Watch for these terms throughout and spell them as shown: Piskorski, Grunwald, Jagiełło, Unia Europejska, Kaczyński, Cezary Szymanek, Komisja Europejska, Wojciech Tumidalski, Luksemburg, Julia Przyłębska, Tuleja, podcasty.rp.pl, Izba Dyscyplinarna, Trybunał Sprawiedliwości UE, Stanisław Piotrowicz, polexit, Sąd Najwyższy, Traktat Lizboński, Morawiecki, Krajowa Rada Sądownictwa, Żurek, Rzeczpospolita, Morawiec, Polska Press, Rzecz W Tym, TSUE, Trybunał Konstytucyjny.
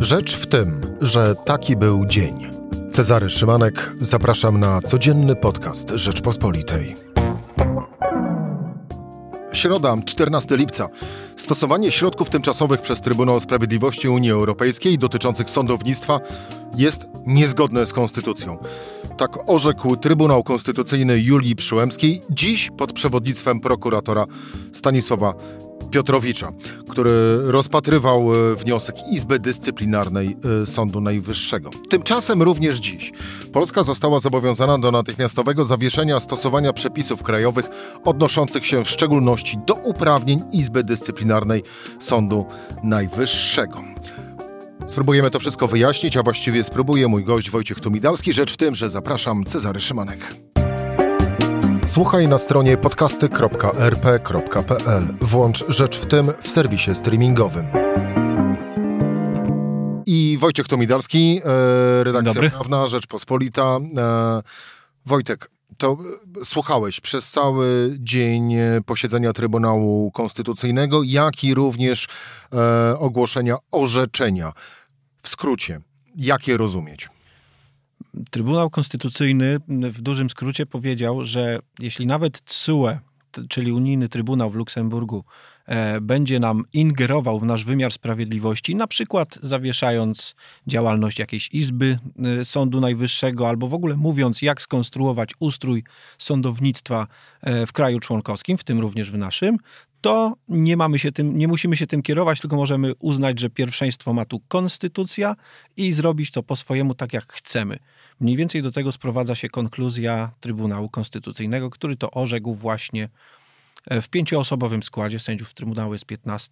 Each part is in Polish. Rzecz w tym, że taki był dzień. Cezary Szymanek, zapraszam na codzienny podcast Rzeczpospolitej. Środa, 14 lipca. Stosowanie środków tymczasowych przez Trybunał Sprawiedliwości Unii Europejskiej dotyczących sądownictwa jest niezgodne z konstytucją. Tak orzekł Trybunał Konstytucyjny Julii Przyłębskiej dziś pod przewodnictwem prokuratora Stanisława Piotrowicza, który rozpatrywał wniosek Izby Dyscyplinarnej Sądu Najwyższego. Tymczasem również dziś Polska została zobowiązana do natychmiastowego zawieszenia stosowania przepisów krajowych odnoszących się w szczególności do uprawnień Izby Dyscyplinarnej Sądu Najwyższego. Spróbujemy to wszystko wyjaśnić, a właściwie spróbuje mój gość Wojciech Tumidalski. Rzecz w tym, że zapraszam, Cezary Szymanek. Słuchaj na stronie podcasty.rp.pl. Włącz Rzecz w tym w serwisie streamingowym. I Wojciech Tumidalski, redakcja prawna, Rzeczpospolita. Wojtek, to słuchałeś przez cały dzień posiedzenia Trybunału Konstytucyjnego, jak i również ogłoszenia orzeczenia. W skrócie, jak je rozumieć? Trybunał Konstytucyjny w dużym skrócie powiedział, że jeśli nawet TSUE, czyli Unijny Trybunał w Luksemburgu, będzie nam ingerował w nasz wymiar sprawiedliwości, na przykład zawieszając działalność jakiejś izby Sądu Najwyższego albo w ogóle mówiąc, jak skonstruować ustrój sądownictwa w kraju członkowskim, w tym również w naszym, to nie musimy się tym kierować, tylko możemy uznać, że pierwszeństwo ma tu konstytucja i zrobić to po swojemu tak, jak chcemy. Mniej więcej do tego sprowadza się konkluzja Trybunału Konstytucyjnego, który to orzekł właśnie w 5-osobowym składzie, sędziów Trybunału jest 15,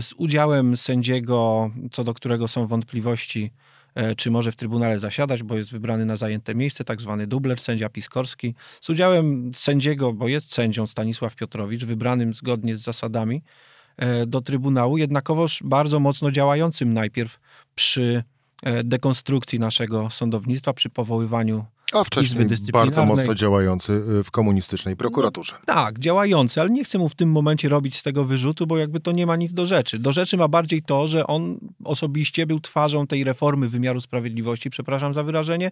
z udziałem sędziego, co do którego są wątpliwości, czy może w Trybunale zasiadać, bo jest wybrany na zajęte miejsce, tak zwany dubler, sędzia Piskorski, z udziałem sędziego, bo jest sędzią Stanisław Piotrowicz, wybranym zgodnie z zasadami do Trybunału, jednakowoż bardzo mocno działającym najpierw przy dekonstrukcji naszego sądownictwa, przy powoływaniu a wcześniej bardzo mocno działający w komunistycznej prokuraturze. No, tak, działający, ale nie chcę mu w tym momencie robić z tego wyrzutu, bo jakby to nie ma nic do rzeczy. Do rzeczy ma bardziej to, że on osobiście był twarzą tej reformy wymiaru sprawiedliwości, przepraszam za wyrażenie,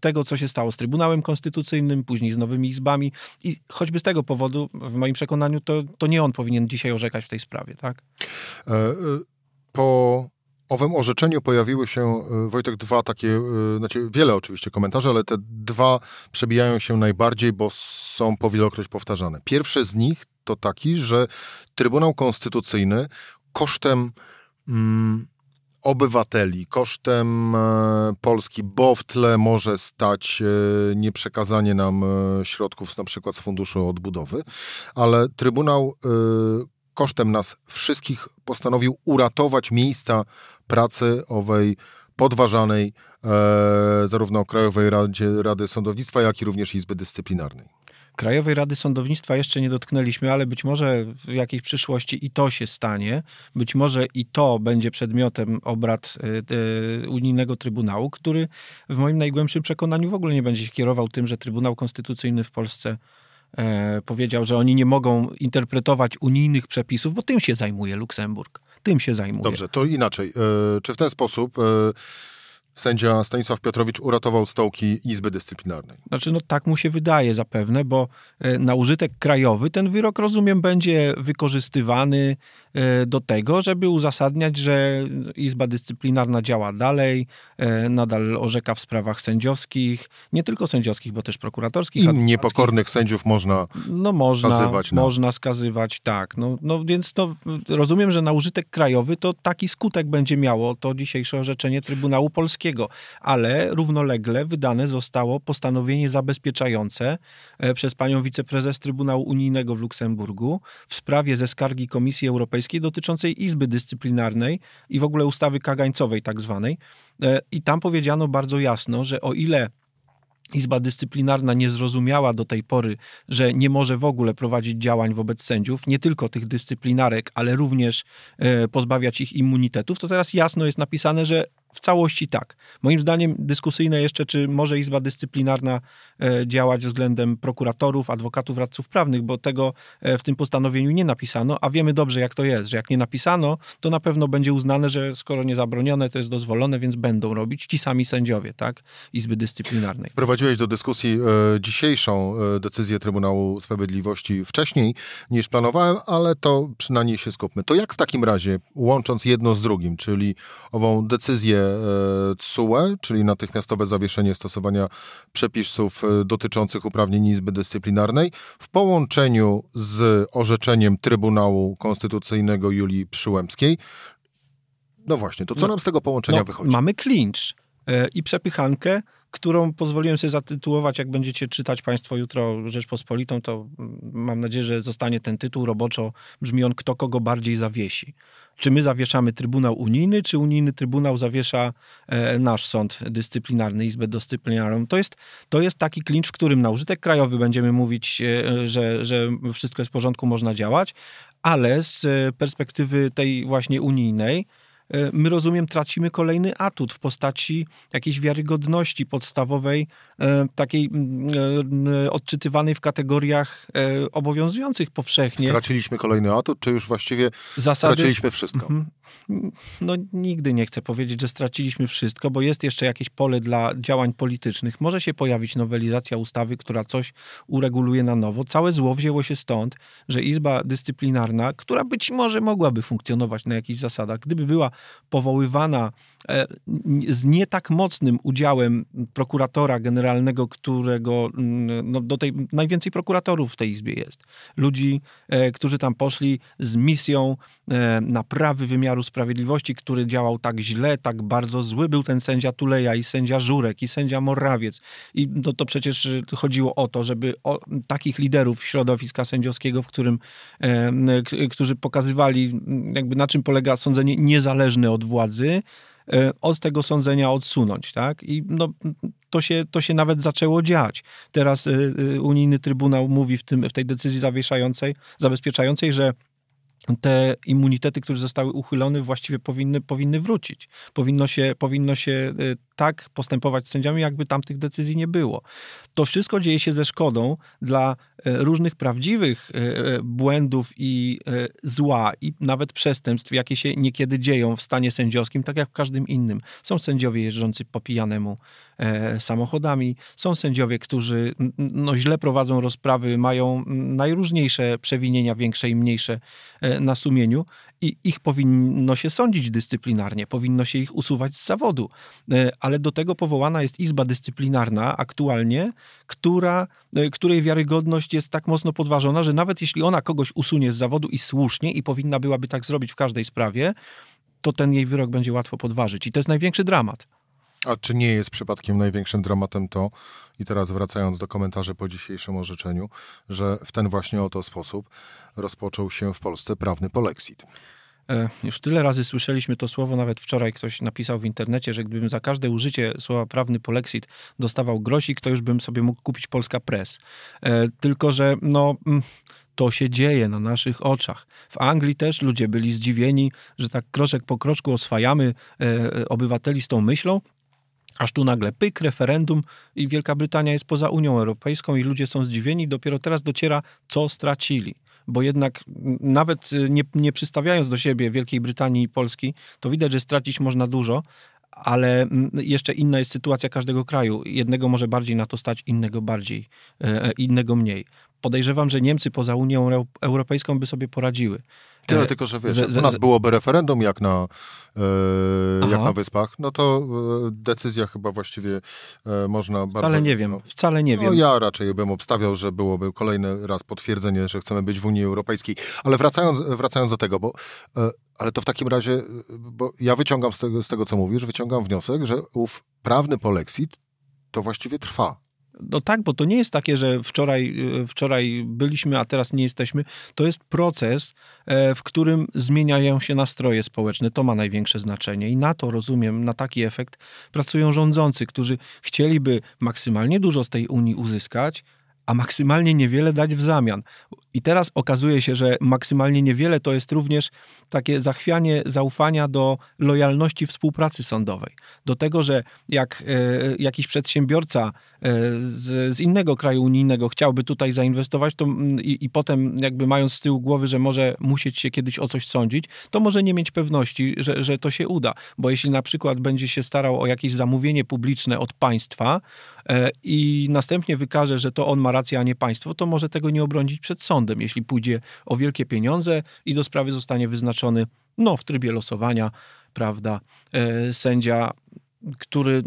tego, co się stało z Trybunałem Konstytucyjnym, później z nowymi izbami i choćby z tego powodu, w moim przekonaniu, to nie on powinien dzisiaj orzekać w tej sprawie, tak? Po owym orzeczeniu pojawiły się, Wojtek, dwa takie, znaczy wiele oczywiście komentarzy, ale te dwa przebijają się najbardziej, bo są po wielokroć powtarzane. Pierwszy z nich to taki, że Trybunał Konstytucyjny kosztem obywateli, kosztem Polski, bo w tle może stać nieprzekazanie nam środków na przykład z Funduszu Odbudowy, ale Trybunał kosztem nas wszystkich postanowił uratować miejsca pracy owej podważanej zarówno Krajowej Rady Sądownictwa, jak i również Izby Dyscyplinarnej. Krajowej Rady Sądownictwa jeszcze nie dotknęliśmy, ale być może w jakiejś przyszłości i to się stanie. Być może i to będzie przedmiotem obrad Unijnego Trybunału, który w moim najgłębszym przekonaniu w ogóle nie będzie się kierował tym, że Trybunał Konstytucyjny w Polsce powiedział, że oni nie mogą interpretować unijnych przepisów, bo tym się zajmuje Luksemburg. Tym się zajmuje. Dobrze, to inaczej. Czy w ten sposób sędzia Stanisław Piotrowicz uratował stołki Izby Dyscyplinarnej? Znaczy, no tak mu się wydaje zapewne, bo na użytek krajowy ten wyrok, rozumiem, będzie wykorzystywany do tego, żeby uzasadniać, że Izba Dyscyplinarna działa dalej, nadal orzeka w sprawach sędziowskich, nie tylko sędziowskich, bo też prokuratorskich. I niepokornych sędziów można skazywać. Można skazywać, tak. No więc to rozumiem, że na użytek krajowy to taki skutek będzie miało to dzisiejsze orzeczenie Trybunału Polskiego. Ale równolegle wydane zostało postanowienie zabezpieczające przez panią wiceprezes Trybunału Unijnego w Luksemburgu w sprawie ze skargi Komisji Europejskiej dotyczącej Izby Dyscyplinarnej i w ogóle ustawy kagańcowej tak zwanej. I tam powiedziano bardzo jasno, że o ile Izba Dyscyplinarna nie zrozumiała do tej pory, że nie może w ogóle prowadzić działań wobec sędziów, nie tylko tych dyscyplinarek, ale również pozbawiać ich immunitetów, to teraz jasno jest napisane, że W całości tak. Moim zdaniem dyskusyjne jeszcze, czy może Izba Dyscyplinarna działać względem prokuratorów, adwokatów, radców prawnych, bo tego w tym postanowieniu nie napisano, a wiemy dobrze, jak to jest, że jak nie napisano, to na pewno będzie uznane, że skoro nie zabronione, to jest dozwolone, więc będą robić ci sami sędziowie, tak, Izby Dyscyplinarnej. Prowadziłeś do dyskusji dzisiejszą decyzję Trybunału Sprawiedliwości wcześniej niż planowałem, ale to przynajmniej się skupmy. To jak w takim razie, łącząc jedno z drugim, czyli ową decyzję TSUE, czyli natychmiastowe zawieszenie stosowania przepisów dotyczących uprawnień Izby Dyscyplinarnej, w połączeniu z orzeczeniem Trybunału Konstytucyjnego Julii Przyłębskiej. No właśnie, to co nam z tego połączenia wychodzi? Mamy klincz i przepychankę, którą pozwoliłem sobie zatytułować, jak będziecie czytać Państwo jutro Rzeczpospolitą, to mam nadzieję, że zostanie ten tytuł roboczo, brzmi on: kto kogo bardziej zawiesi. Czy my zawieszamy Trybunał Unijny, czy Unijny Trybunał zawiesza nasz Sąd Dyscyplinarny, Izbę Dyscyplinarną. To jest taki klincz, w którym na użytek krajowy będziemy mówić, że wszystko jest w porządku, można działać, ale z perspektywy tej właśnie unijnej my, rozumiem, tracimy kolejny atut w postaci jakiejś wiarygodności podstawowej, takiej odczytywanej w kategoriach obowiązujących powszechnie. Straciliśmy kolejny atut, czy już właściwie straciliśmy wszystko? No nigdy nie chcę powiedzieć, że straciliśmy wszystko, bo jest jeszcze jakieś pole dla działań politycznych. Może się pojawić nowelizacja ustawy, która coś ureguluje na nowo. Całe zło wzięło się stąd, że Izba Dyscyplinarna, która być może mogłaby funkcjonować na jakichś zasadach, gdyby była powoływana z nie tak mocnym udziałem prokuratora generalnego, którego do tej najwięcej prokuratorów w tej izbie jest. Ludzi, którzy tam poszli z misją naprawy wymiaru sprawiedliwości, który działał tak źle, tak bardzo zły był ten sędzia Tuleja i sędzia Żurek i sędzia Morawiec. I to przecież chodziło o to, żeby takich liderów środowiska sędziowskiego, w którym którzy pokazywali, jakby na czym polega sądzenie niezależne od władzy, od tego sądzenia odsunąć, tak? I to się nawet zaczęło dziać. Teraz unijny trybunał mówi w tej decyzji zabezpieczającej, że te immunitety, które zostały uchylone, właściwie powinny wrócić. Powinno się tak postępować z sędziami, jakby tamtych decyzji nie było. To wszystko dzieje się ze szkodą dla różnych prawdziwych błędów i zła i nawet przestępstw, jakie się niekiedy dzieją w stanie sędziowskim, tak jak w każdym innym. Są sędziowie jeżdżący po pijanemu samochodami, są sędziowie, którzy źle prowadzą rozprawy, mają najróżniejsze przewinienia, większe i mniejsze na sumieniu i ich powinno się sądzić dyscyplinarnie, powinno się ich usuwać z zawodu, ale do tego powołana jest Izba Dyscyplinarna aktualnie, której wiarygodność jest tak mocno podważona, że nawet jeśli ona kogoś usunie z zawodu i słusznie, i powinna byłaby tak zrobić w każdej sprawie, to ten jej wyrok będzie łatwo podważyć i to jest największy dramat. A czy nie jest przypadkiem największym dramatem to, i teraz wracając do komentarzy po dzisiejszym orzeczeniu, że w ten właśnie oto sposób rozpoczął się w Polsce prawny polexit? Już tyle razy słyszeliśmy to słowo, nawet wczoraj ktoś napisał w internecie, że gdybym za każde użycie słowa prawny polexit dostawał grosik, to już bym sobie mógł kupić Polska Press. Tylko że to się dzieje na naszych oczach. W Anglii też ludzie byli zdziwieni, że tak kroczek po kroczku oswajamy obywateli z tą myślą, aż tu nagle pyk, referendum i Wielka Brytania jest poza Unią Europejską i ludzie są zdziwieni. Dopiero teraz dociera, co stracili. Bo jednak nawet nie przystawiając do siebie Wielkiej Brytanii i Polski, to widać, że stracić można dużo, ale jeszcze inna jest sytuacja każdego kraju. Jednego może bardziej na to stać, innego bardziej, innego mniej. Podejrzewam, że Niemcy poza Unią Europejską by sobie poradziły. Tyle tylko, że wiesz, u nas byłoby referendum jak na Wyspach, no to decyzja chyba właściwie można bardzo... Wcale nie wiem. Ja raczej bym obstawiał, że byłoby kolejny raz potwierdzenie, że chcemy być w Unii Europejskiej. Ale wracając do tego, bo... Ale to w takim razie, bo ja wyciągam z tego, co mówisz, wyciągam wniosek, że ów prawny polexit to właściwie trwa. No tak, bo to nie jest takie, że wczoraj byliśmy, a teraz nie jesteśmy. To jest proces, w którym zmieniają się nastroje społeczne. To ma największe znaczenie i na to, rozumiem, na taki efekt pracują rządzący, którzy chcieliby maksymalnie dużo z tej Unii uzyskać, a maksymalnie niewiele dać w zamian. I teraz okazuje się, że maksymalnie niewiele to jest również takie zachwianie zaufania do lojalności współpracy sądowej. Do tego, że jak jakiś przedsiębiorca z innego kraju unijnego chciałby tutaj zainwestować to, i potem jakby mając z tyłu głowy, że może musieć się kiedyś o coś sądzić, to może nie mieć pewności, że to się uda. Bo jeśli na przykład będzie się starał o jakieś zamówienie publiczne od państwa i następnie wykaże, że to on ma rację, a nie państwo, to może tego nie obronić przed sądem, jeśli pójdzie o wielkie pieniądze i do sprawy zostanie wyznaczony, w trybie losowania, prawda, sędzia, który,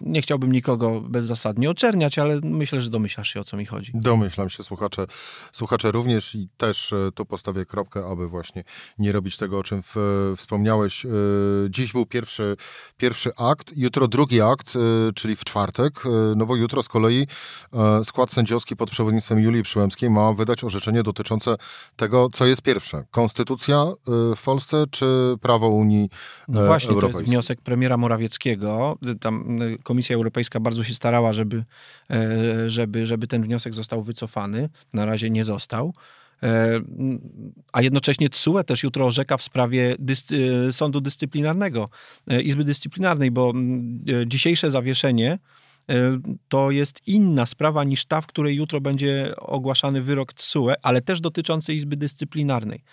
nie chciałbym nikogo bezzasadnie oczerniać, ale myślę, że domyślasz się, o co mi chodzi. Domyślam się, słuchacze również i też tu postawię kropkę, aby właśnie nie robić tego, o czym wspomniałeś. Dziś był pierwszy akt, jutro drugi akt, czyli w czwartek, bo jutro z kolei skład sędziowski pod przewodnictwem Julii Przyłębskiej ma wydać orzeczenie dotyczące tego, co jest pierwsze. Konstytucja w Polsce czy prawo Unii Europejskiej? Właśnie, to jest wniosek premiera Morawieckiego. Tam Komisja Europejska bardzo się starała, żeby ten wniosek został wycofany. Na razie nie został. A jednocześnie TSUE też jutro orzeka w sprawie sądu dyscyplinarnego, Izby Dyscyplinarnej, bo dzisiejsze zawieszenie to jest inna sprawa niż ta, w której jutro będzie ogłaszany wyrok TSUE, ale też dotyczący Izby Dyscyplinarnej.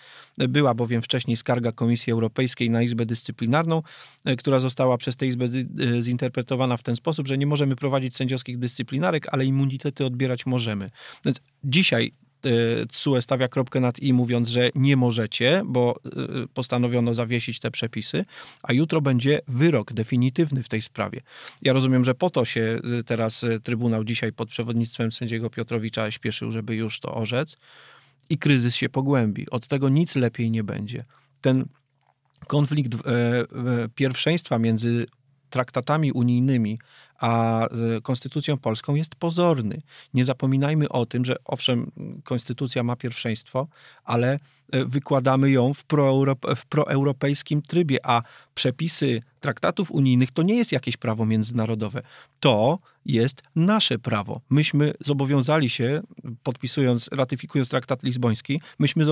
Była bowiem wcześniej skarga Komisji Europejskiej na Izbę Dyscyplinarną, która została przez tę Izbę zinterpretowana w ten sposób, że nie możemy prowadzić sędziowskich dyscyplinarek, ale immunitety odbierać możemy. Więc dzisiaj TSUE stawia kropkę nad i, mówiąc, że nie możecie, bo postanowiono zawiesić te przepisy, a jutro będzie wyrok definitywny w tej sprawie. Ja rozumiem, że po to się teraz Trybunał dzisiaj pod przewodnictwem sędziego Piotrowicza śpieszył, żeby już to orzec i kryzys się pogłębi. Od tego nic lepiej nie będzie. Ten konflikt pierwszeństwa między traktatami unijnymi a konstytucją polską jest pozorny. Nie zapominajmy o tym, że owszem, konstytucja ma pierwszeństwo, ale wykładamy ją w proeuropejskim trybie, a przepisy traktatów unijnych to nie jest jakieś prawo międzynarodowe. To jest nasze prawo. Myśmy zobowiązali się, ratyfikując traktat lizboński, myśmy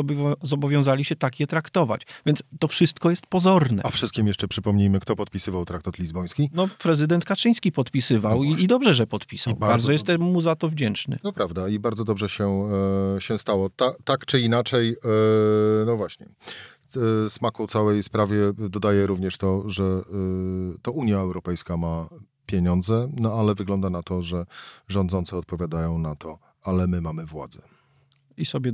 zobowiązali się tak je traktować. Więc to wszystko jest pozorne. A wszystkim jeszcze przypomnijmy, kto podpisywał traktat lizboński? Prezydent Kaczyński podpisywał i dobrze, że podpisał. Bardzo jestem mu za to wdzięczny. No prawda i bardzo dobrze się stało. Tak czy inaczej, właśnie. Smaku całej sprawie dodaje również to, że to Unia Europejska ma pieniądze, ale wygląda na to, że rządzący odpowiadają na to, ale my mamy władzę. I sobie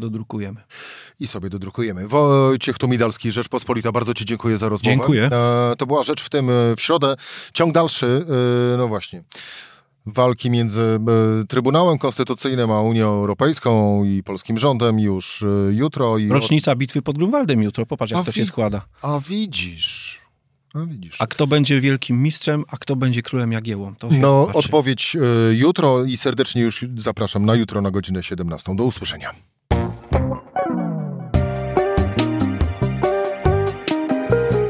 dodrukujemy. Wojciech Tumidalski, Rzeczpospolita, bardzo Ci dziękuję za rozmowę. Dziękuję. To była Rzecz w tym w środę. Ciąg dalszy, walki między Trybunałem Konstytucyjnym a Unią Europejską i polskim rządem już jutro. Rocznica bitwy pod Grunwaldem jutro. Popatrz, jak to się składa. A widzisz. A kto będzie wielkim mistrzem, a kto będzie królem Jagiełą? Odpowiedź jutro i serdecznie już zapraszam na jutro na godzinę 17. Do usłyszenia.